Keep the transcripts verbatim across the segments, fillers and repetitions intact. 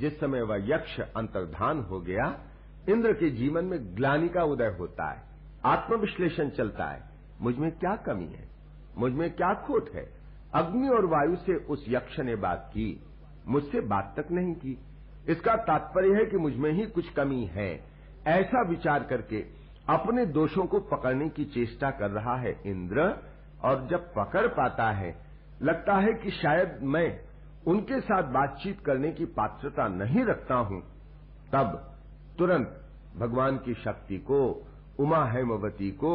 जिस समय वह यक्ष अंतर्धान हो गया, इंद्र के जीवन में ग्लानि का उदय होता है, आत्मविश्लेषण चलता है। मुझ में क्या कमी है, मुझ में क्या खोट है। अग्नि और वायु से उस यक्ष ने बात की, मुझसे बात तक नहीं की। इसका तात्पर्य है कि मुझ में ही कुछ कमी है। ऐसा विचार करके अपने दोषों को पकड़ने की चेष्टा कर रहा है इंद्र, और जब पकड़ पाता है, लगता है कि शायद मैं उनके साथ बातचीत करने की पात्रता नहीं रखता हूं। तब तुरंत भगवान की शक्ति को, उमा हेमवती को,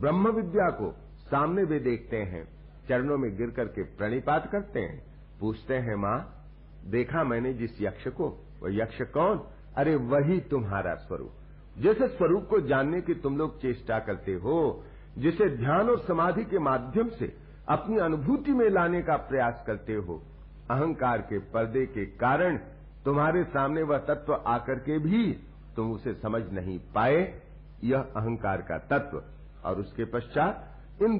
ब्रह्म विद्या को सामने वे देखते हैं, चरणों में गिर करके प्रणिपात करते हैं, पूछते हैं, माँ देखा मैंने जिस यक्ष को, वह यक्ष कौन? अरे वही तुम्हारा स्वरूप, जैसे स्वरूप को जानने की तुम लोग चेष्टा करते हो, जिसे ध्यान और समाधि के माध्यम से अपनी अनुभूति में लाने का प्रयास करते हो। अहंकार के पर्दे के कारण तुम्हारे सामने वह तत्व आकर के भी तुम उसे समझ नहीं पाए। यह अहंकार का तत्व और उसके पश्चात इन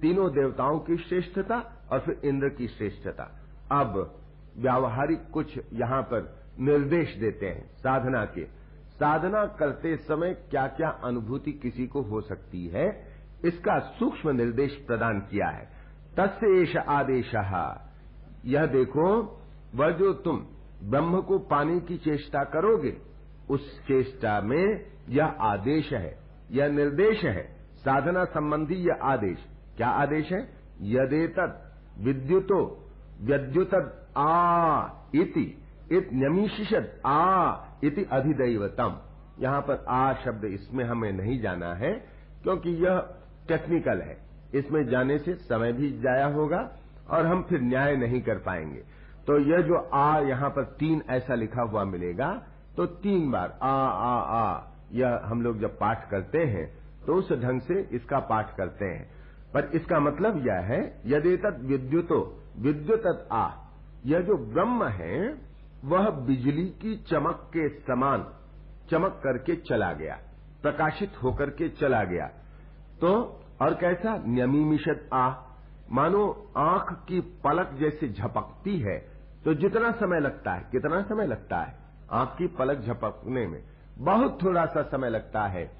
तीनों देवताओं की श्रेष्ठता और फिर इंद्र की श्रेष्ठता। अब व्यावहारिक कुछ यहाँ पर निर्देश देते हैं साधना के। साधना करते समय क्या क्या अनुभूति किसी को हो सकती है, इसका सूक्ष्म निर्देश प्रदान किया है। तस्य एष आदेशः, यह देखो वह जो तुम ब्रह्म को पाने की चेष्टा करोगे, उस चेष्टा में यह आदेश है, यह निर्देश है, साधना संबंधी यह आदेश। क्या आदेश है? यदेतत् विद्युतो व्यद्युतद् आ इति इत न्यमीषिषद आ इति अधिदैवतम। यहाँ पर आ शब्द, इसमें हमें नहीं जाना है क्योंकि यह टेक्निकल है, इसमें जाने से समय भी जाया होगा और हम फिर न्याय नहीं कर पाएंगे। तो यह जो आ यहाँ पर तीन ऐसा लिखा हुआ मिलेगा, तो तीन बार आ आ आ, यह हम लोग जब पाठ करते हैं तो उस ढंग से इसका पाठ करते हैं। पर इसका मतलब यह है, यदेतत् विद्युतो विद्युतत् आ, यह जो ब्रह्म है वह बिजली की चमक के समान चमक करके चला गया, प्रकाशित होकर के चला गया। तो और कैसा न्यमीमिषत आ, मानो आंख की पलक जैसे झपकती है, तो जितना समय लगता है, कितना समय लगता है आंख की पलक झपकने में? बहुत थोड़ा सा समय लगता है,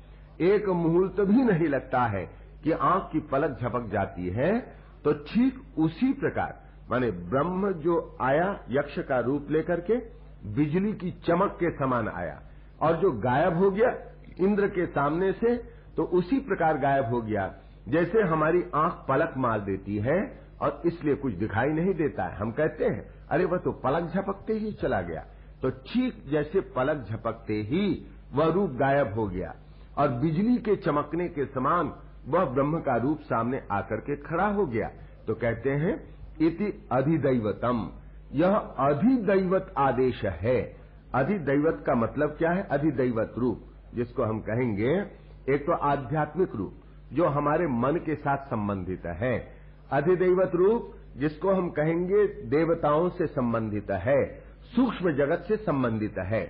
एक मुहूर्त भी नहीं लगता है कि आंख की पलक झपक जाती है। तो ठीक उसी प्रकार माने ब्रह्म जो आया यक्ष का रूप लेकर के, बिजली की चमक के समान आया, और जो गायब हो गया इंद्र के सामने से, तो उसी प्रकार गायब हो गया जैसे हमारी आंख पलक मार देती है और इसलिए कुछ दिखाई नहीं देता है। हम कहते हैं अरे वह तो पलक झपकते ही चला गया। तो ठीक जैसे पलक झपकते ही वह रूप गायब हो गया और बिजली के चमकने के समान वह ब्रह्म का रूप सामने आकर के खड़ा हो गया। तो कहते हैं इति अधिदैवतम, यह अधिदैवत आदेश है। अधिदैवत का मतलब क्या है? अधिदैवत रूप जिसको हम कहेंगे, एक तो आध्यात्मिक रूप जो हमारे मन के साथ संबंधित है, अधिदैवत रूप जिसको हम कहेंगे देवताओं से संबंधित है, सूक्ष्म जगत से संबंधित है,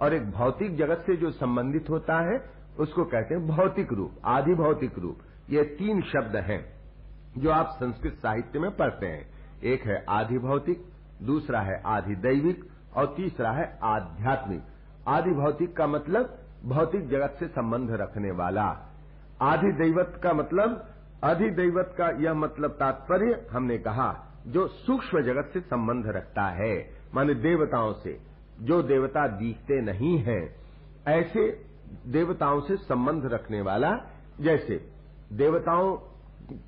और एक भौतिक जगत से जो संबंधित होता है उसको कहते हैं भौतिक रूप, आधि भौतिक रूप। ये तीन शब्द हैं जो आप संस्कृत साहित्य में पढ़ते हैं। एक है आधिभौतिक, दूसरा है आधिदैविक और तीसरा है आध्यात्मिक। आधिभौतिक का मतलब भौतिक जगत से संबंध रखने वाला, आधिदैवत का मतलब, अधिदैवत का यह मतलब तात्पर्य हमने कहा जो सूक्ष्म जगत से संबंध रखता है, माने देवताओं से, जो देवता दिखते नहीं हैं ऐसे देवताओं से संबंध रखने वाला। जैसे देवताओं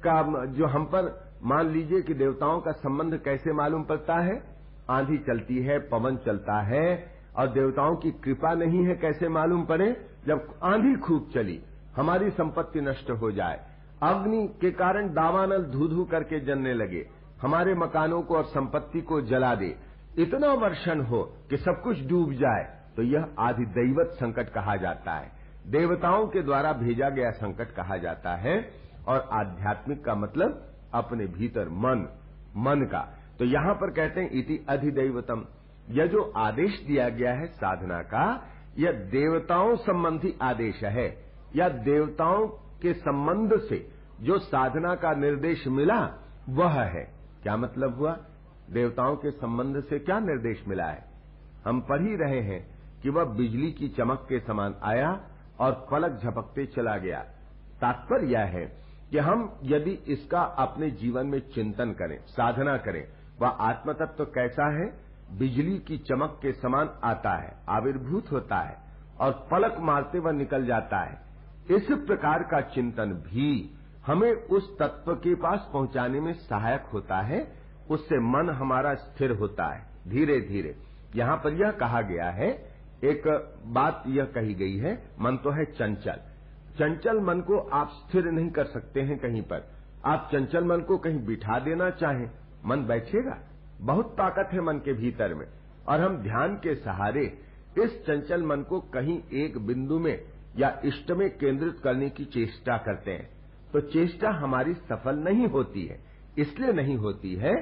का जो हम पर, मान लीजिए कि देवताओं का संबंध कैसे मालूम पड़ता है? आंधी चलती है, पवन चलता है, और देवताओं की कृपा नहीं है कैसे मालूम पड़े? जब आंधी खूब चली, हमारी संपत्ति नष्ट हो जाए, अग्नि के कारण दावानल धू-धू करके जलने लगे, हमारे मकानों को और संपत्ति को जला दे, इतना वर्षण हो कि सब कुछ डूब जाए, तो यह आधिदैवत संकट कहा जाता है, देवताओं के द्वारा भेजा गया संकट कहा जाता है। और आध्यात्मिक का मतलब अपने भीतर मन, मन का। तो यहाँ पर कहते हैं इति अधिदैवतम, यह जो आदेश दिया गया है साधना का, यह देवताओं संबंधी आदेश है, या देवताओं के संबंध से जो साधना का निर्देश मिला वह है। क्या मतलब हुआ? देवताओं के संबंध से क्या निर्देश मिला है? हम पढ़ ही रहे हैं कि वह बिजली की चमक के समान आया और पलक झपकते चला गया। तात्पर्य यह है कि हम यदि इसका अपने जीवन में चिंतन करें, साधना करें, वह आत्मतत्व तो कैसा है, बिजली की चमक के समान आता है, आविर्भूत होता है और पलक मारते वह निकल जाता है। इस प्रकार का चिंतन भी हमें उस तत्व के पास पहुंचाने में सहायक होता है। उससे मन हमारा स्थिर होता है धीरे धीरे। यहाँ पर यह कहा गया है, एक बात यह कही गई है, मन तो है चंचल। चंचल मन को आप स्थिर नहीं कर सकते हैं कहीं पर। आप चंचल मन को कहीं बिठा देना चाहें, मन बैठेगा। बहुत ताकत है मन के भीतर में, और हम ध्यान के सहारे इस चंचल मन को कहीं एक बिंदु में या इष्ट में केंद्रित करने की चेष्टा करते हैं, तो चेष्टा हमारी सफल नहीं होती है। इसलिए नहीं होती है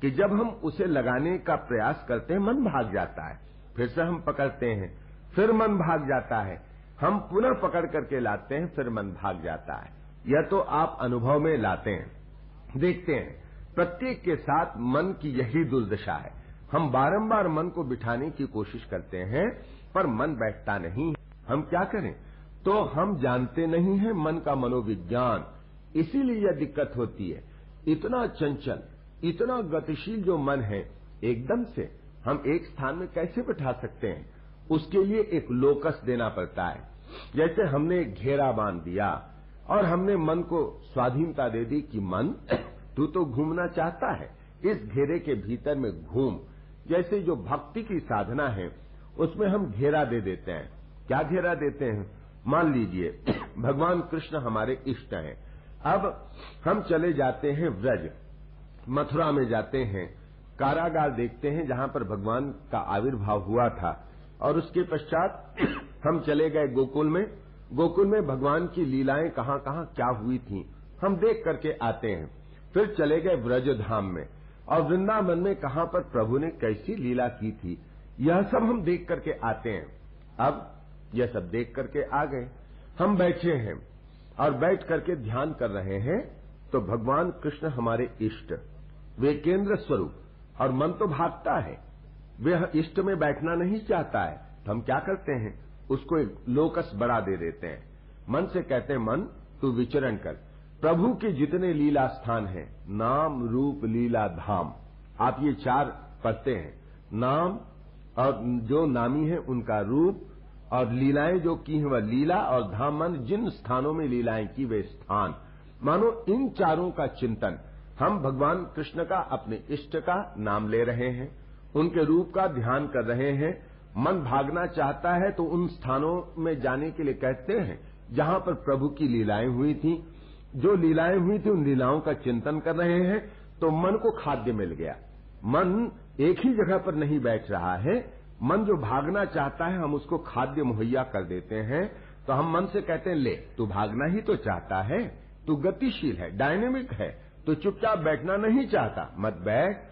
कि जब हम उसे लगाने का प्रयास करते हैं, मन भाग जाता है, फिर से हम पकड़ते हैं, फिर मन भाग जाता है, हम पुनः पकड़ करके लाते हैं, फिर मन भाग जाता है। यह तो आप अनुभव में लाते हैं, देखते हैं। प्रत्येक के साथ मन की यही दुर्दशा है। हम बारंबार मन को बिठाने की कोशिश करते हैं, पर मन बैठता नहीं। हम क्या करें? तो हम जानते नहीं हैं मन का मनोविज्ञान, इसीलिए यह दिक्कत होती है। इतना चंचल, इतना गतिशील जो मन है, एकदम से हम एक स्थान में कैसे बिठा सकते हैं? उसके लिए एक लोकस देना पड़ता है। जैसे हमने एक घेरा बांध दिया और हमने मन को स्वाधीनता दे दी कि मन तू तो घूमना चाहता है, इस घेरे के भीतर में घूम। जैसे जो भक्ति की साधना है उसमें हम घेरा दे देते हैं। क्या घेरा देते हैं? मान लीजिए भगवान कृष्ण हमारे इष्ट हैं। अब हम चले जाते हैं व्रज, मथुरा में जाते हैं, कारागार देखते हैं जहां पर भगवान का आविर्भाव हुआ था, और उसके पश्चात हम चले गए गोकुल में। गोकुल में भगवान की लीलाएं कहाँ कहाँ क्या हुई थी हम देख करके आते हैं। फिर चले गए ब्रजधाम में, और वृंदावन में कहाँ पर प्रभु ने कैसी लीला की थी, यह सब हम देख करके आते हैं। अब यह सब देख करके आ गए, हम बैठे हैं और बैठ करके ध्यान कर रहे हैं, तो भगवान कृष्ण हमारे इष्ट, वे केंद्र स्वरूप, और मन तो भागता है, वे इष्ट में बैठना नहीं चाहता है। तो हम क्या करते हैं? उसको एक लोकस बड़ा दे देते हैं। मन से कहते हैं, मन तू विचरण कर। प्रभु के जितने लीला स्थान हैं, नाम रूप लीला धाम, आप ये चार पढ़ते हैं, नाम और जो नामी है उनका रूप, और लीलाएं जो की हैं वह लीला, और धाम मन जिन स्थानों में लीलाएं की वे स्थान। मानो इन चारों का चिंतन, हम भगवान कृष्ण का, अपने इष्ट का नाम ले रहे हैं, उनके रूप का ध्यान कर रहे हैं। मन भागना चाहता है तो उन स्थानों में जाने के लिए कहते हैं जहां पर प्रभु की लीलाएं हुई थी। जो लीलाएं हुई थी उन लीलाओं का चिंतन कर रहे हैं, तो मन को खाद्य मिल गया। मन एक ही जगह पर नहीं बैठ रहा है, मन जो भागना चाहता है हम उसको खाद्य मुहैया कर देते हैं। तो हम मन से कहते हैं, ले तू भागना ही तो चाहता है, तू गतिशील है, डायनेमिक है, तो चुपचाप बैठना नहीं चाहता, मत बैठ,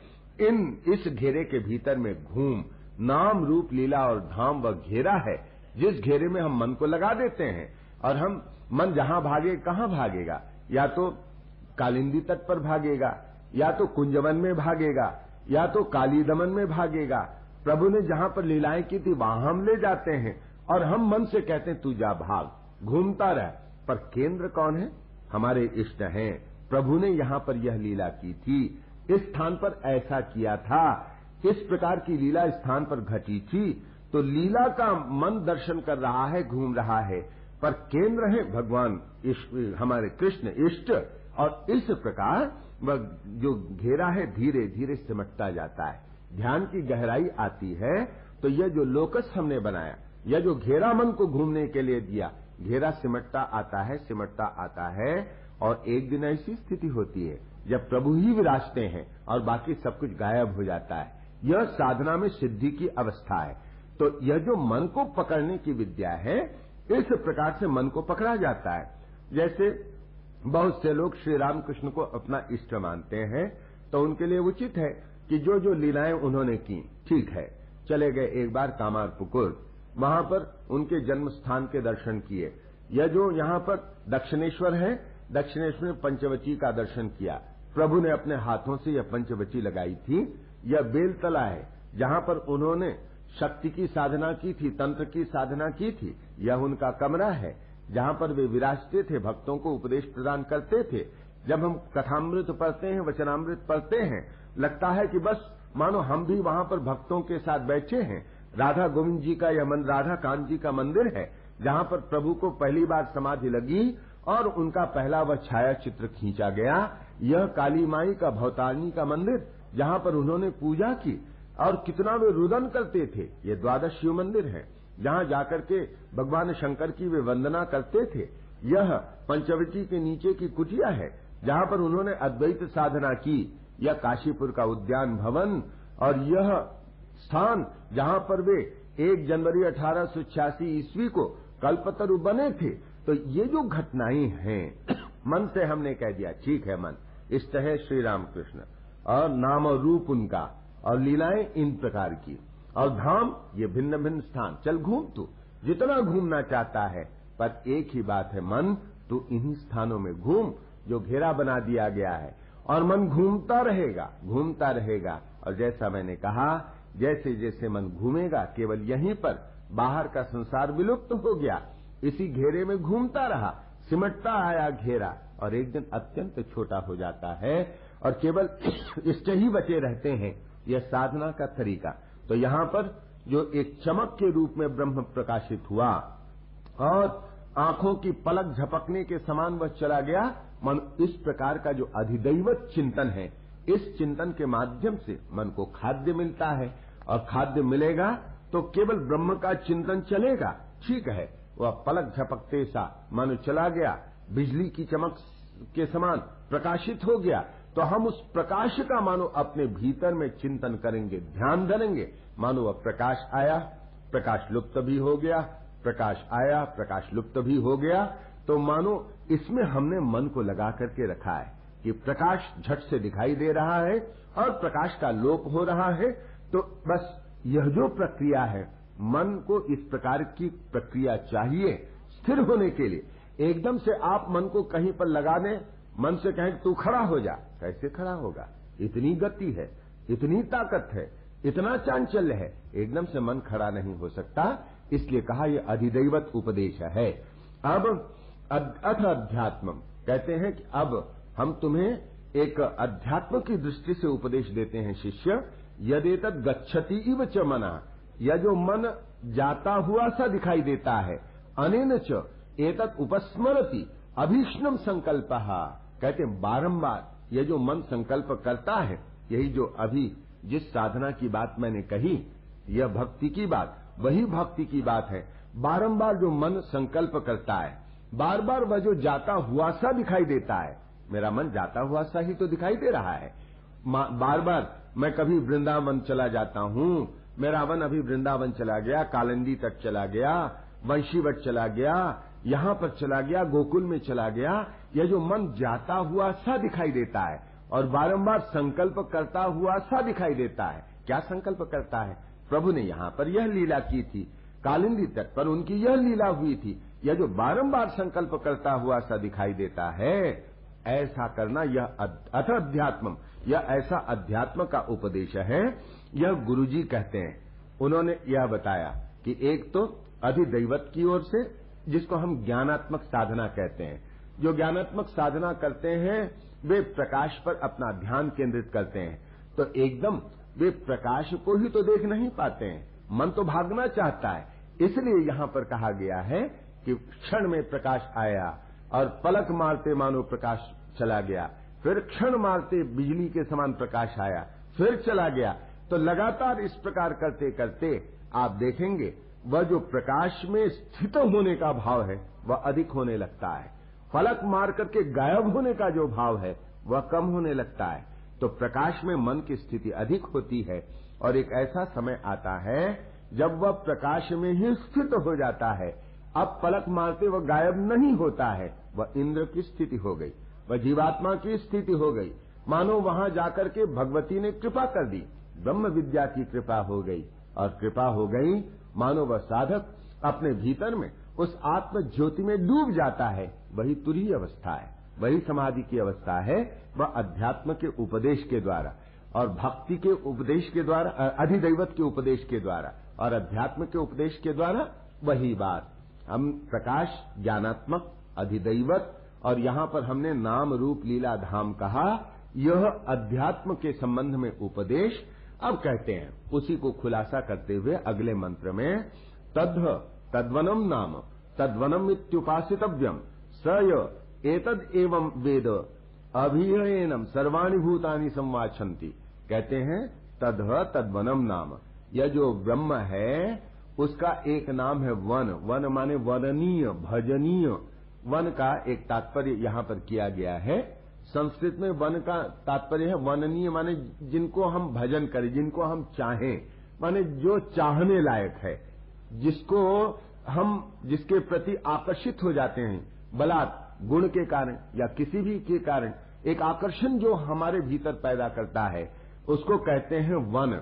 इन इस घेरे के भीतर में घूम। नाम रूप लीला और धाम वह घेरा है जिस घेरे में हम मन को लगा देते हैं, और हम मन जहां भागे कहां भागेगा, या तो कालिंदी तट पर भागेगा, या तो कुंजवन में भागेगा, या तो काली दमन में भागेगा। प्रभु ने जहां पर लीलाएं की थी वहां हम ले जाते हैं, और हम मन से कहते हैं तू जा भाग, घूमता रह, पर केंद्र कौन है? हमारे इष्ट हैं। प्रभु ने यहाँ पर यह लीला की थी, इस स्थान पर ऐसा किया था, इस प्रकार की लीला स्थान पर घटी थी। तो लीला का मन दर्शन कर रहा है, घूम रहा है, पर केंद्र है भगवान हमारे कृष्ण इष्ट। और इस प्रकार वह जो घेरा है धीरे धीरे सिमटता जाता है, ध्यान की गहराई आती है। तो यह जो लोकस हमने बनाया, यह जो घेरा मन को घूमने के लिए दिया, घेरा सिमटता आता है, सिमटता आता है, और एक दिन ऐसी स्थिति होती है जब प्रभु ही विराजते हैं और बाकी सब कुछ गायब हो जाता है। यह साधना में सिद्धि की अवस्था है। तो यह जो मन को पकड़ने की विद्या है, इस प्रकार से मन को पकड़ा जाता है। जैसे बहुत से लोग श्री राम कृष्ण को अपना इष्ट मानते हैं, तो उनके लिए उचित है कि जो जो लीलाएं उन्होंने की, ठीक है, चले गए एक बार कामार पुकुर, वहां पर उनके जन्म स्थान के दर्शन किए। यह जो यहाँ पर दक्षिणेश्वर है, दक्षिणेश्वर में पंचवटी का दर्शन किया, प्रभु ने अपने हाथों से यह पंचवटी लगाई थी। यह बेलतला है जहां पर उन्होंने शक्ति की साधना की थी, तंत्र की साधना की थी। यह उनका कमरा है जहाँ पर वे विराजते थे, भक्तों को उपदेश प्रदान करते थे। जब हम कथामृत पढ़ते हैं, वचनामृत पढ़ते हैं, लगता है कि बस मानो हम भी वहाँ पर भक्तों के साथ बैठे हैं। राधा गोविंद जी का यह मन राधा कांत जी का मंदिर है जहाँ पर प्रभु को पहली बार समाधि लगी और उनका पहला वह छाया चित्र खींचा गया। यह काली माई का भवतारिणी का मंदिर जहाँ पर उन्होंने पूजा की और कितना वे रुदन करते थे। ये द्वादश शिव मंदिर है जहाँ जाकर के भगवान शंकर की वे वंदना करते थे। यह पंचवटी के नीचे की कुटिया है जहाँ पर उन्होंने अद्वैत साधना की। यह काशीपुर का उद्यान भवन और यह स्थान जहाँ पर वे एक जनवरी अठारह सौ छियासी ईस्वी को कल्पतरु बने थे। तो ये जो घटनाएं हैं, मन से हमने कह दिया ठीक है मन, इष्ट है श्री रामकृष्ण और नाम और रूप उनका और लीलाएं इन प्रकार की और धाम ये भिन्न भिन्न स्थान। चल घूम तू जितना घूमना चाहता है, पर एक ही बात है मन, तू इन्हीं स्थानों में घूम जो घेरा बना दिया गया है। और मन घूमता रहेगा घूमता रहेगा और जैसा मैंने कहा, जैसे जैसे मन घूमेगा केवल यहीं पर बाहर का संसार विलुप्त हो गया। इसी घेरे में घूमता रहा, सिमटता आया घेरा और एक दिन अत्यंत छोटा हो जाता है और केवल इष्ट ही बचे रहते हैं। यह साधना का तरीका। तो यहाँ पर जो एक चमक के रूप में ब्रह्म प्रकाशित हुआ और आंखों की पलक झपकने के समान वह चला गया। मन इस प्रकार का जो अधिदैवत चिंतन है, इस चिंतन के माध्यम से मन को खाद्य मिलता है और खाद्य मिलेगा तो केवल ब्रह्म का चिंतन चलेगा। ठीक है, वह पलक झपकते सा मन चला गया, बिजली की चमक के समान प्रकाशित हो गया। तो हम उस प्रकाश का मानो अपने भीतर में चिंतन करेंगे, ध्यान धरेंगे, मानो वह प्रकाश आया, प्रकाश लुप्त भी हो गया, प्रकाश आया, प्रकाश लुप्त भी हो गया। तो मानो इसमें हमने मन को लगा करके रखा है कि प्रकाश झट से दिखाई दे रहा है और प्रकाश का लोप हो रहा है। तो बस यह जो प्रक्रिया है, मन को इस प्रकार की प्रक्रिया चाहिए स्थिर होने के लिए। एकदम से आप मन को कहीं पर लगा दें, मन से कहें तू खड़ा हो जा, कैसे खड़ा होगा? इतनी गति है, इतनी ताकत है, इतना चांचल्य है, एकदम से मन खड़ा नहीं हो सकता। इसलिए कहा यह अधिदैवत उपदेश है। अब अथ अध्यात्म कहते हैं कि अब हम तुम्हें एक अध्यात्म की दृष्टि से उपदेश देते हैं शिष्य। यदेतद् गच्छति इव च मनः, यह जो मन जाता हुआ सा दिखाई देता है। अनेन च एतत् उपस्मरति अभीष्णम संकल्पः, कहते हैं बारंबार यह जो मन संकल्प करता है, यही जो अभी जिस साधना की बात मैंने कही, यह भक्ति की बात, वही भक्ति की बात है। बारंबार जो मन संकल्प करता है, बार बार वह जो जाता हुआ सा दिखाई देता है, मेरा मन जाता हुआ सा ही तो दिखाई दे रहा है। बार बार मैं कभी वृंदावन चला जाता हूँ, मेरा मन अभी वृंदावन चला गया, कालंदी तक चला गया, वंशीवट चला गया, यहाँ पर चला गया, गोकुल में चला गया। यह जो मन जाता हुआ सा दिखाई देता है और बारम्बार संकल्प करता हुआ सा दिखाई देता है। क्या संकल्प करता है? प्रभु ने यहाँ पर यह लीला की थी, कालिंदी तट पर उनकी यह लीला हुई थी। यह जो बारंबार संकल्प करता हुआ सा दिखाई देता है, ऐसा करना यह अथ अध्यात्म, यह ऐसा अध्यात्म का उपदेश है। यह गुरुजी कहते हैं, उन्होंने यह बताया कि एक तो अधिदैवत की ओर से, जिसको हम ज्ञानात्मक साधना कहते हैं, जो ज्ञानात्मक साधना करते हैं वे प्रकाश पर अपना ध्यान केंद्रित करते हैं। तो एकदम वे प्रकाश को ही तो देख नहीं पाते हैं, मन तो भागना चाहता है। इसलिए यहाँ पर कहा गया है कि क्षण में प्रकाश आया और पलक मारते मानो प्रकाश चला गया, फिर क्षण मारते बिजली के समान प्रकाश आया, फिर चला गया। तो लगातार इस प्रकार करते करते आप देखेंगे वह जो प्रकाश में स्थित होने का भाव है वह अधिक होने लगता है, पलक मार करके गायब होने का जो भाव है वह कम होने लगता है। तो प्रकाश में मन की स्थिति अधिक होती है और एक ऐसा समय आता है जब वह प्रकाश में ही स्थित हो जाता है। अब पलक मारते वह गायब नहीं होता है, वह इंद्र की स्थिति हो गई, वह जीवात्मा की स्थिति हो गई। मानो वहां जाकर के भगवती ने कृपा कर दी, ब्रह्म विद्या की कृपा हो गई और कृपा हो गई मानो वह साधक अपने भीतर में उस आत्म ज्योति में डूब जाता है। वही तुरीय अवस्था है, वही समाधि की अवस्था है। वह अध्यात्म के उपदेश के द्वारा और भक्ति के उपदेश के द्वारा, अधिदैवत के उपदेश के द्वारा और अध्यात्म के उपदेश के द्वारा वही बात। हम प्रकाश, ज्ञानात्मक, अधिदैवत और यहाँ पर हमने नाम रूप लीला धाम कहा, यह अध्यात्म के संबंध में उपदेश। अब कहते हैं उसी को खुलासा करते हुए अगले मंत्र में, तद्ध तद्वनम नाम तद्वनम इत्युपासितव्यम सय एतद एवं वेद अभिहयनम सर्वाणि भूतानि संवाचन्ति। कहते हैं तद्ध तद्वनम नाम, यह जो ब्रह्म है उसका एक नाम है वन। वन माने वननीय, भजनीय। वन का एक तात्पर्य यहाँ पर किया गया है। संस्कृत में वन का तात्पर्य है वननीय, माने जिनको हम भजन करें, जिनको हम चाहें, माने जो चाहने लायक है, जिसको हम जिसके प्रति आकर्षित हो जाते हैं, बलात् गुण के कारण या किसी भी के कारण एक आकर्षण जो हमारे भीतर पैदा करता है, उसको कहते हैं वन।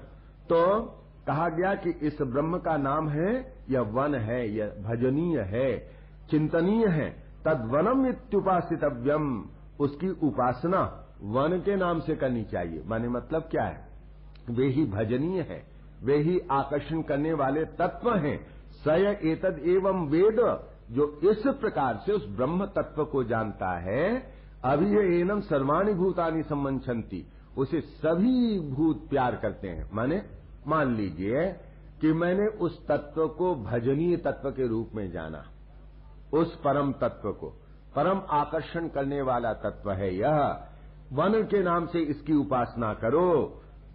तो कहा गया कि इस ब्रह्म का नाम है, यह वन है, यह भजनीय है, चिंतनीय है। तद्वनम इत्युपासितव्यम, उसकी उपासना वन के नाम से करनी चाहिए। माने मतलब क्या है, वे ही भजनीय है, वे ही आकर्षण करने वाले तत्व हैं। सय एतद एवं वेद, जो इस प्रकार से उस ब्रह्म तत्व को जानता है, अभिहयेनम सर्वाणि भूतानि संवंछन्ति, उसे सभी भूत प्यार करते हैं। माने मान लीजिए कि मैंने उस तत्व को भजनीय तत्व के रूप में जाना, उस परम तत्व को, परम आकर्षण करने वाला तत्व है यह। वन के नाम से इसकी उपासना करो।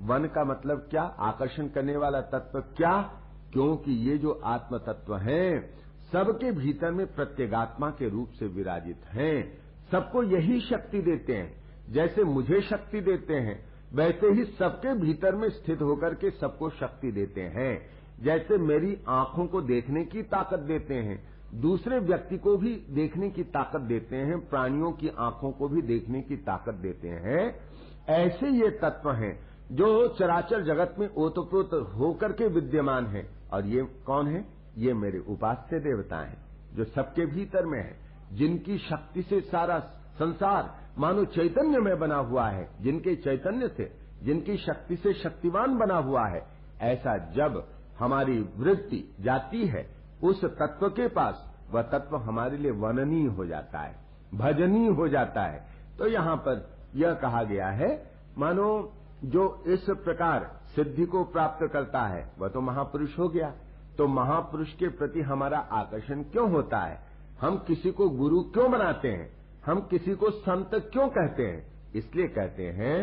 वन का मतलब क्या, आकर्षण करने वाला तत्व क्या, क्योंकि ये जो आत्म तत्व हैं सबके भीतर में प्रत्यगात्मा के रूप से विराजित हैं। सबको यही शक्ति देते हैं, जैसे मुझे शक्ति देते हैं वैसे ही सबके भीतर में स्थित होकर के सबको शक्ति देते हैं। जैसे मेरी आंखों को देखने की ताकत देते हैं, दूसरे व्यक्ति को भी देखने की ताकत देते हैं, प्राणियों की आंखों को भी देखने की ताकत देते हैं, ऐसे ये तत्व हैं जो चराचर जगत में ओतप्रोत होकर के विद्यमान हैं। और ये कौन है, ये मेरे उपास्य देवता हैं, जो सबके भीतर में है, जिनकी शक्ति से सारा संसार मानो चैतन्य में बना हुआ है, जिनके चैतन्य से, जिनकी शक्ति से शक्तिवान बना हुआ है। ऐसा जब हमारी वृत्ति जाती है उस तत्व के पास, वह तत्व हमारे लिए वननीय हो जाता है, भजनीय हो जाता है। तो यहाँ पर यह कहा गया है, मानो जो इस प्रकार सिद्धि को प्राप्त करता है वह तो महापुरुष हो गया। तो महापुरुष के प्रति हमारा आकर्षण क्यों होता है, हम किसी को गुरु क्यों बनाते हैं, हम किसी को संत क्यों कहते हैं, इसलिए कहते हैं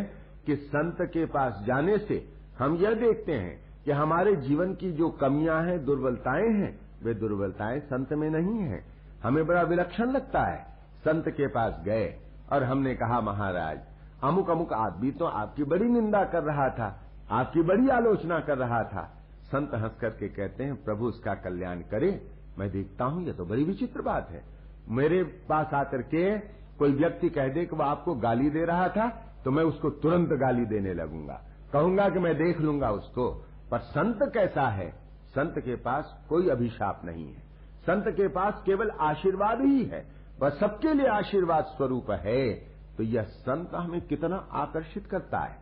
कि संत के पास जाने से हम यह देखते हैं कि हमारे जीवन की जो कमियां हैं, दुर्बलताएं हैं, वे दुर्बलताएं संत में नहीं हैं। हमें बड़ा विलक्षण लगता है। संत के पास गए और हमने कहा, महाराज अमुक अमुक आदमी तो आपकी बड़ी निंदा कर रहा था, आपकी बड़ी आलोचना कर रहा था। संत हंस करके कहते हैं, प्रभु उसका कल्याण करे, मैं देखता हूं ये तो बड़ी विचित्र बात है। मेरे पास आकर के कोई व्यक्ति कह दे कि वह आपको गाली दे रहा था, तो मैं उसको तुरंत गाली देने लगूंगा, कहूंगा कि मैं देख लूंगा उसको। पर संत कैसा है, संत के पास कोई अभिशाप नहीं है, संत के पास केवल आशीर्वाद ही है, वह सबके लिए आशीर्वाद स्वरूप है। तो यह संत हमें कितना आकर्षित करता है,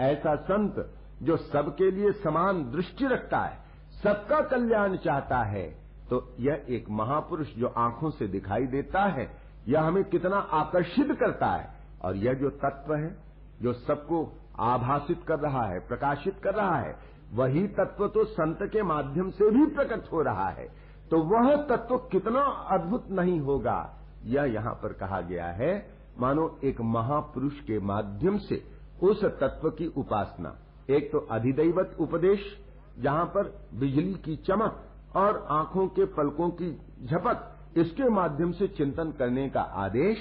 ऐसा संत जो सबके लिए समान दृष्टि रखता है, सबका कल्याण चाहता है। तो यह एक महापुरुष जो आंखों से दिखाई देता है, यह हमें कितना आकर्षित करता है। और यह जो तत्व है जो सबको आभासित कर रहा है, प्रकाशित कर रहा है, वही तत्व तो संत के माध्यम से भी प्रकट हो रहा है। तो वह तत्व कितना अद्भुत नहीं होगा, यह यहाँ पर कहा गया है। मानो एक महापुरुष के माध्यम से उस तत्व की उपासना, एक तो अधिदैवत उपदेश, जहाँ पर बिजली की चमक और आंखों के पलकों की झपक, इसके माध्यम से चिंतन करने का आदेश।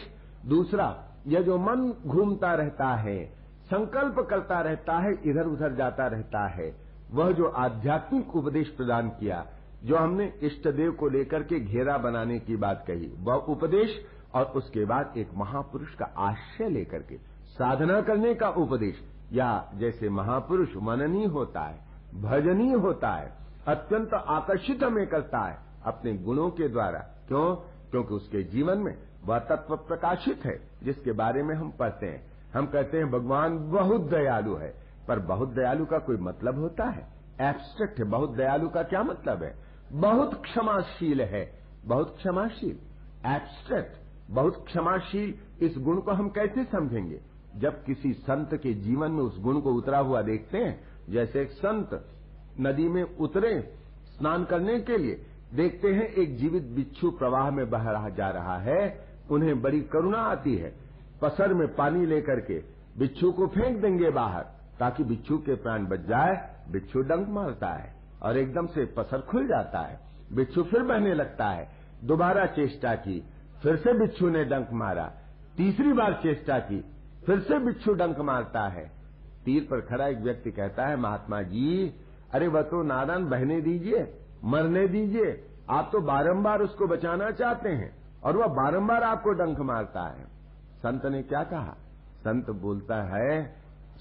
दूसरा, यह जो मन घूमता रहता है, संकल्प करता रहता है, इधर उधर जाता रहता है, वह जो आध्यात्मिक उपदेश प्रदान किया, जो हमने इष्ट देव को लेकर के घेरा बनाने की बात कही, वह उपदेश। और उसके बाद एक महापुरुष का आश्रय लेकर के साधना करने का उपदेश। या जैसे महापुरुष वननीय होता है, भजनीय होता है, अत्यंत आकर्षित हमें करता है अपने गुणों के द्वारा। क्यों, क्योंकि उसके जीवन में वह तत्व प्रकाशित है जिसके बारे में हम पढ़ते हैं। हम कहते हैं भगवान बहुत दयालु है, पर बहुत दयालु का कोई मतलब होता है? एब्स्ट्रैक्ट है। बहुत दयालु का क्या मतलब है? बहुत क्षमाशील है, बहुत क्षमाशील, एब्स्ट्रैक्ट, बहुत क्षमाशील। इस गुण को हम कैसे समझेंगे? जब किसी संत के जीवन में उस गुण को उतरा हुआ देखते हैं, जैसे एक संत नदी में उतरे स्नान करने के लिए, देखते हैं एक जीवित बिच्छू प्रवाह में बह रहा जा रहा है, उन्हें बड़ी करुणा आती है, पसर में पानी लेकर के बिच्छू को फेंक देंगे बाहर ताकि बिच्छू के प्राण बच जाए। बिच्छू डंक मारता है और एकदम से पसर खुल जाता है, बिच्छू फिर बहने लगता है। दोबारा चेष्टा की, फिर से बिच्छू ने डंक मारा, तीसरी बार चेष्टा की, फिर से बिच्छू डंक मारता है। तीर पर खड़ा एक व्यक्ति कहता है, महात्मा जी अरे वह तो नादान बहने दीजिए, मरने दीजिए, आप तो बारंबार उसको बचाना चाहते हैं और वह बारंबार आपको डंक मारता है। संत ने क्या कहा? संत बोलता है,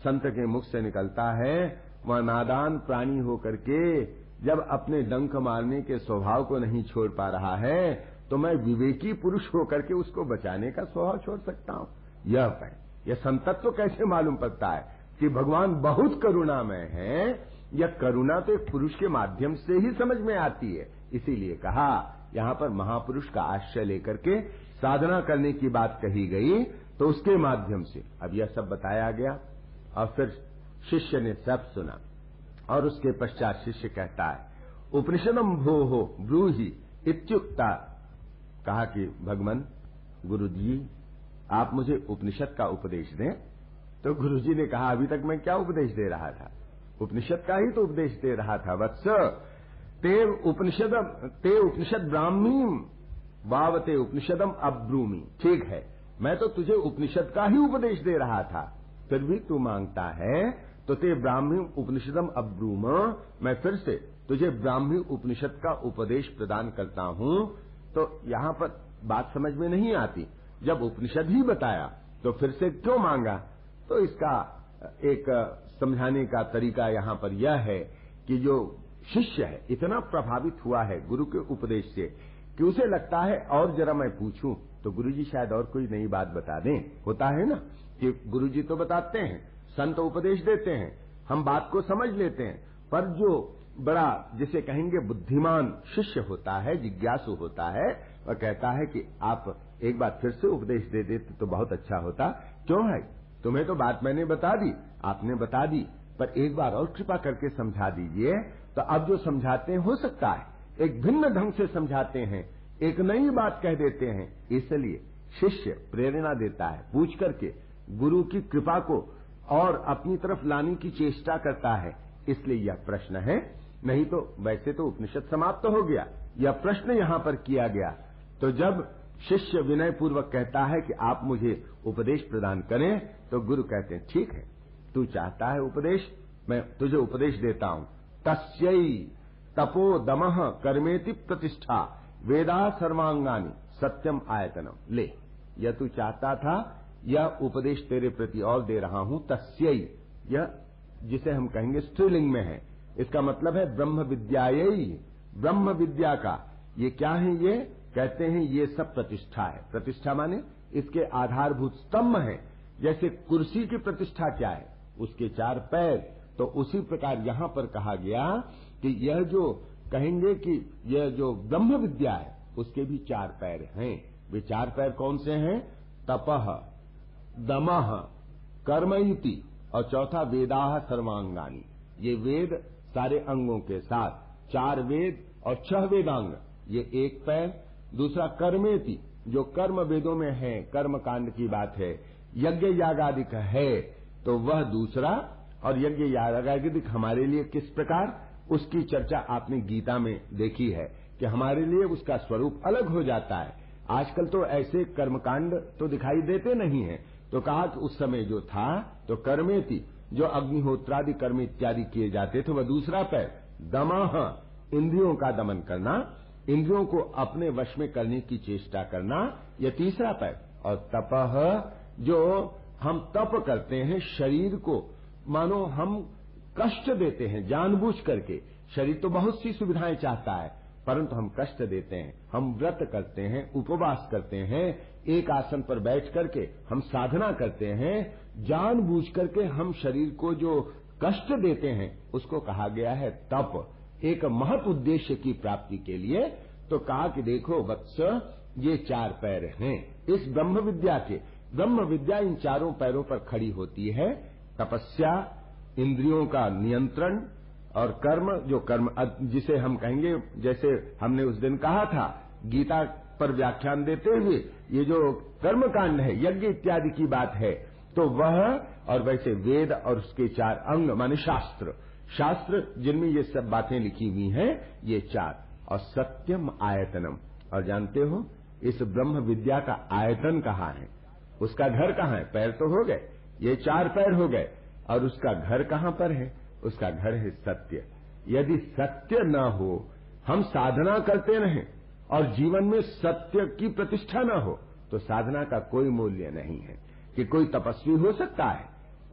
संत के मुख से निकलता है, वह नादान प्राणी होकर के जब अपने डंक मारने के स्वभाव को नहीं छोड़ पा रहा है, तो मैं विवेकी पुरुष होकर के उसको बचाने का स्वभाव छोड़ सकता हूँ। यह यह संतत्व तो कैसे मालूम पड़ता है कि भगवान बहुत करुणामय है। यह करुणा तो एक पुरुष के माध्यम से ही समझ में आती है। इसीलिए कहा यहाँ पर महापुरुष का आश्रय लेकर के साधना करने की बात कही गई, तो उसके माध्यम से अब यह सब बताया गया। और फिर शिष्य ने सब सुना और उसके पश्चात शिष्य कहता है, उपनिषदम भो हो ब्रूहि इत्युक्ता। कहा कि भगवान गुरु जी आप मुझे उपनिषद का उपदेश दें। तो गुरु जी ने कहा, अभी तक मैं क्या उपदेश दे रहा था? उपनिषद का ही तो उपदेश दे रहा था। वत्स ते उपनिषद ते उपनिषद ब्राह्मीम वावते उपनिषदम अब्रूमी। ठीक है, मैं तो तुझे उपनिषद का ही उपदेश दे रहा था, फिर भी तू मांगता है, तो ते ब्राह्मी उपनिषदम अब्रूम, मैं फिर से तुझे ब्राह्मी उपनिषद का उपदेश प्रदान करता हूँ। तो यहाँ पर बात समझ में नहीं आती, जब उपनिषद ही बताया तो फिर से क्यों मांगा? तो इसका एक समझाने का तरीका यहाँ पर यह है कि जो शिष्य है इतना प्रभावित हुआ है गुरु के उपदेश से कि उसे लगता है और जरा मैं पूछूं तो गुरुजी शायद और कोई नई बात बता दें। होता है ना कि गुरुजी तो बताते हैं, संत उपदेश देते हैं, हम बात को समझ लेते हैं, पर जो बड़ा जिसे कहेंगे बुद्धिमान शिष्य होता है, जिज्ञासु होता है, वह कहता है कि आप एक बार फिर से उपदेश दे देते तो बहुत अच्छा होता। क्यों है, तुम्हें तो बात मैंने बता दी, आपने बता दी, पर एक बार और कृपा करके समझा दीजिए। तो अब जो समझाते हैं हो सकता है एक भिन्न ढंग से समझाते हैं, एक नई बात कह देते हैं। इसलिए शिष्य प्रेरणा देता है, पूछ करके गुरु की कृपा को और अपनी तरफ लाने की चेष्टा करता है। इसलिए यह प्रश्न है, नहीं तो वैसे तो उपनिषद समाप्त हो गया, यह प्रश्न यहाँ पर किया गया। तो जब शिष्य विनय पूर्वक कहता है कि आप मुझे उपदेश प्रदान करें, तो गुरु कहते हैं ठीक है, तू चाहता है उपदेश, मैं तुझे उपदेश देता हूँ। तस्यई तपो दमः कर्मेति प्रतिष्ठा वेदा सर्वांगानि सत्यम आयतनम। ले, यह तू चाहता था, यह उपदेश तेरे प्रति और दे रहा हूं। तस्यई, यह जिसे हम कहेंगे स्त्रीलिंग में है, इसका मतलब है ब्रह्म विद्यायी, ब्रह्म विद्या का। ये क्या है? ये कहते हैं ये सब प्रतिष्ठा है। प्रतिष्ठा माने इसके आधारभूत स्तंभ है। जैसे कुर्सी की प्रतिष्ठा क्या है? उसके चार पैर। तो उसी प्रकार यहाँ पर कहा गया कि यह जो कहेंगे कि यह जो ब्रह्म विद्या है उसके भी चार पैर हैं। वे चार पैर कौन से हैं? तपह, दमह, कर्मयुति और चौथा वेदाह सर्वांगानी। ये वेद सारे अंगों के साथ, चार वेद और छह वेदांग, ये एक पैर। दूसरा कर्मेति, जो कर्म वेदों में है, कर्म कांड की बात है, यज्ञ यागादिक है, तो वह दूसरा। और यज्ञ यागादिक हमारे लिए किस प्रकार, उसकी चर्चा आपने गीता में देखी है कि हमारे लिए उसका स्वरूप अलग हो जाता है। आजकल तो ऐसे कर्मकांड तो दिखाई देते नहीं हैं। तो कहा कि उस समय जो था तो कर्मेति, जो अग्निहोत्रादि कर्म इत्यादि किए जाते थे, वह दूसरा पैर। दमः, इंद्रियों का दमन करना, इंद्रियों को अपने वश में करने की चेष्टा करना, यह तीसरा पैर। और तपः, जो हम तप करते हैं, शरीर को मानो हम कष्ट देते हैं जानबूझ करके। शरीर तो बहुत सी सुविधाएं चाहता है, परंतु हम कष्ट देते हैं, हम व्रत करते हैं, उपवास करते हैं, एक आसन पर बैठ करके हम साधना करते हैं, जानबूझ करके हम शरीर को जो कष्ट देते हैं उसको कहा गया है तप, एक महत् उद्देश्य की प्राप्ति के लिए। तो कहा कि देखो वत्स, ये चार पैर हैं इस ब्रह्म विद्या के। ब्रह्म विद्या इन चारों पैरों पर खड़ी होती है। तपस्या, इंद्रियों का नियंत्रण और कर्म, जो कर्म जिसे हम कहेंगे, जैसे हमने उस दिन कहा था गीता पर व्याख्यान देते हुए, ये जो कर्म कांड है, यज्ञ इत्यादि की बात है, तो वह, और वैसे वेद और उसके चार अंग माने शास्त्र, शास्त्र जिनमें ये सब बातें लिखी हुई हैं, ये चार, और सत्यम आयतनम। और जानते हो इस ब्रह्म विद्या का आयतन कहाँ है, उसका घर कहाँ है? पैर तो हो गए, ये चार पैर हो गए, और उसका घर कहाँ पर है? उसका घर है सत्य। यदि सत्य न हो, हम साधना करते रहें और जीवन में सत्य की प्रतिष्ठा न हो, तो साधना का कोई मूल्य नहीं है। कि कोई तपस्वी हो सकता है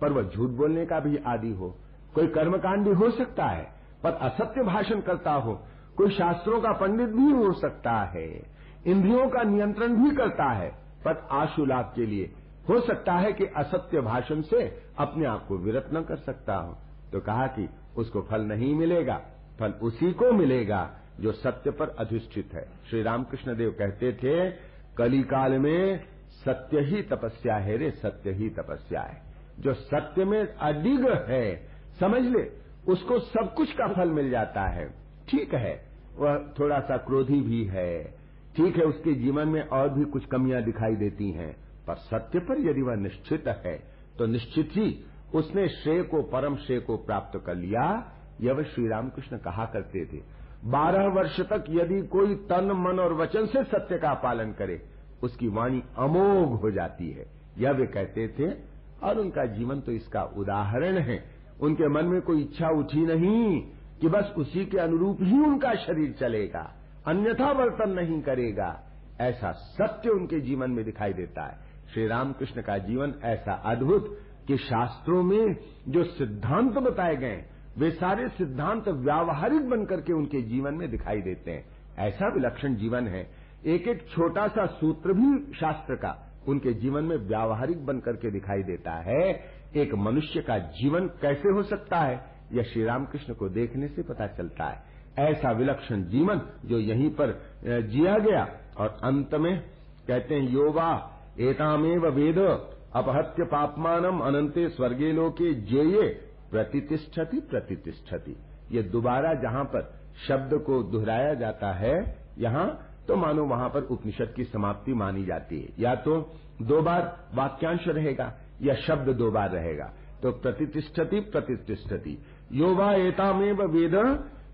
पर वह झूठ बोलने का भी आदी हो, कोई कर्मकांडी हो सकता है पर असत्य भाषण करता हो, कोई शास्त्रों का पंडित भी हो सकता है, इंद्रियों का नियंत्रण भी करता है पर आशु लाभ के लिए हो सकता है कि असत्य भाषण से अपने आप को विरत न कर सकता हो। तो कहा कि उसको फल नहीं मिलेगा, फल उसी को मिलेगा जो सत्य पर अधिष्ठित है। श्री रामकृष्ण देव कहते थे, कली काल में सत्य ही तपस्या है रे, सत्य ही तपस्या है। जो सत्य में अडिग है, समझ ले, उसको सब कुछ का फल मिल जाता है। ठीक है वह थोड़ा सा क्रोधी भी है, ठीक है उसके जीवन में और भी कुछ कमियां दिखाई देती हैं, पर सत्य पर यदि वह निश्चित है तो निश्चित ही उसने श्रेय को, परम श्रेय को प्राप्त कर लिया। यह वह श्री रामकृष्ण कहा करते थे, बारह वर्ष तक यदि कोई तन, मन और वचन से सत्य का पालन करे, उसकी वाणी अमोघ हो जाती है, यह वे कहते थे। और उनका जीवन तो इसका उदाहरण है। उनके मन में कोई इच्छा उठी नहीं कि बस उसी के अनुरूप ही उनका शरीर चलेगा, अन्यथा वर्तन नहीं करेगा। ऐसा सत्य उनके जीवन में दिखाई देता है। श्री रामकृष्ण का जीवन ऐसा अद्भुत कि शास्त्रों में जो सिद्धांत बताए गए, वे सारे सिद्धांत व्यावहारिक बनकर के उनके जीवन में दिखाई देते हैं। ऐसा विलक्षण जीवन है। एक एक छोटा सा सूत्र भी शास्त्र का उनके जीवन में व्यावहारिक बनकर के दिखाई देता है। एक मनुष्य का जीवन कैसे हो सकता है, यह श्री रामकृष्ण को देखने से पता चलता है। ऐसा विलक्षण जीवन जो यहीं पर जिया गया। और अंत में कहते हैं, योवा एतामेव वेद अपहत्य पापमानम अनंते स्वर्गे लोके जेये प्रतितिष्ठति प्रतितिष्ठति। ये दोबारा जहाँ पर शब्द को दोहराया जाता है यहाँ, तो मानो वहाँ पर उपनिषद की समाप्ति मानी जाती है। या तो दो बार वाक्यांश रहेगा या शब्द दो बार रहेगा। तो प्रतितिष्ठति प्रतितिष्ठति, यो वा एतामेव वेद,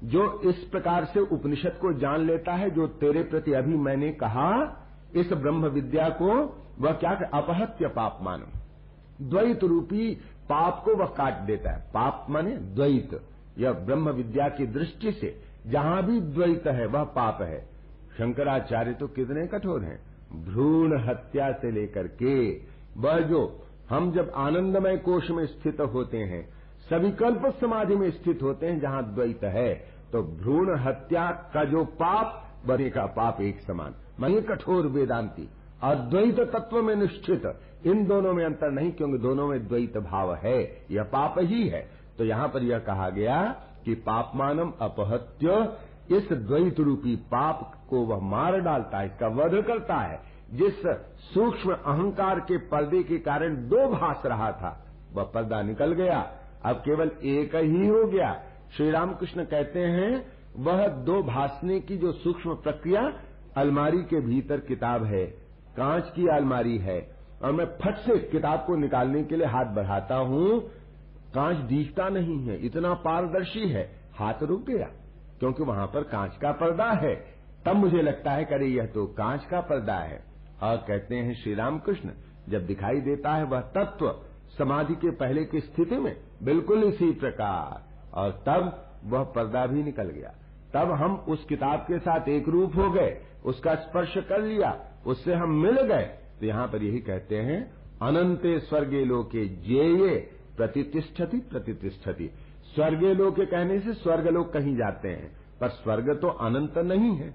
जो इस प्रकार से उपनिषद को जान लेता है, जो तेरे प्रति अभी मैंने कहा इस ब्रह्म विद्या को, वह क्या कर? अपहत्य पाप मानो, द्वैत रूपी पाप को वह काट देता है। पाप माने द्वैत। यह ब्रह्म विद्या की दृष्टि से जहां भी द्वैत है वह पाप है। शंकराचार्य तो कितने कठोर हैं, भ्रूण हत्या से लेकर के, वह जो हम जब आनंदमय कोश में स्थित होते हैं, सविकल्प समाधि में स्थित होते हैं जहां द्वैत है, तो भ्रूण हत्या का जो पाप, बने का पाप एक समान। माने कठोर वेदांती अद्वैत तत्व में निष्ठित, इन दोनों में अंतर नहीं, क्योंकि दोनों में द्वैत भाव है, यह पाप ही है। तो यहाँ पर यह कहा गया कि पापमानम अपहत्य, इस द्वैत रूपी पाप को वह मार डालता है, इसका वध करता है। जिस सूक्ष्म अहंकार के पर्दे के कारण दो भास रहा था, वह पर्दा निकल गया, अब केवल एक ही हो गया। श्री रामकृष्ण कहते हैं, वह दो भासने की जो सूक्ष्म प्रक्रिया, अलमारी के भीतर किताब है, कांच की अलमारी है, और मैं फट से किताब को निकालने के लिए हाथ बढ़ाता हूँ, कांच दिखता नहीं है, इतना पारदर्शी है, हाथ रुक गया क्योंकि वहाँ पर कांच का पर्दा है। तब मुझे लगता है अरे यह तो कांच का पर्दा है। और कहते हैं श्री रामकृष्ण, जब दिखाई देता है वह तत्व समाधि के पहले की स्थिति में, बिल्कुल इसी प्रकार, और तब वह पर्दा भी निकल गया, तब हम उस किताब के साथ एक रूप हो गए, उसका स्पर्श कर लिया, उससे हम मिल गए। तो यहाँ पर यही कहते हैं, अनंते स्वर्गे लोके जेये प्रतितिष्ठति प्रतितिष्ठति। स्वर्गे लोके कहने से स्वर्ग लोग कहीं जाते हैं, पर स्वर्ग तो अनंत नहीं है,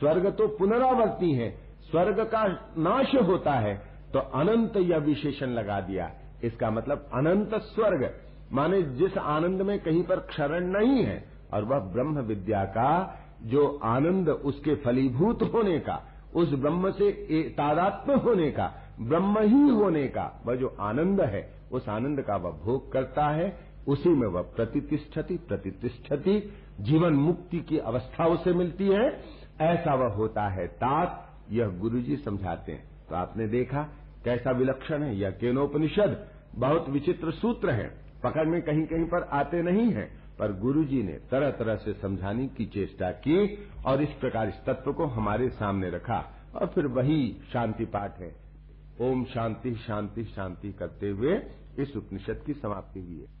स्वर्ग तो पुनरावर्ती है, स्वर्ग का नाश होता है, तो अनंत यह विशेषण लगा दिया। इसका मतलब अनंत स्वर्ग, माने जिस आनंद में कहीं पर क्षरण नहीं है, और वह ब्रह्म विद्या का जो आनंद, उसके फलीभूत होने का, उस ब्रह्म से तादात्म्य होने का, ब्रह्म ही होने का वह जो आनंद है, उस आनंद का वह भोग करता है, उसी में वह प्रतितिष्ठति प्रतितिष्ठति जीवन मुक्ति की अवस्था उसे मिलती है, ऐसा वह होता है तात। यह गुरुजी समझाते हैं। तो आपने देखा कैसा विलक्षण है यह केनोपनिषद, बहुत विचित्र सूत्र है, पकड़ में कहीं कहीं पर आते नहीं है, पर गुरुजी ने तरह तरह से समझाने की चेष्टा की और इस प्रकार इस तत्व को हमारे सामने रखा। और फिर वही शांति पाठ है, ओम शांति शांति शांति करते हुए इस उपनिषद की समाप्ति हुई है।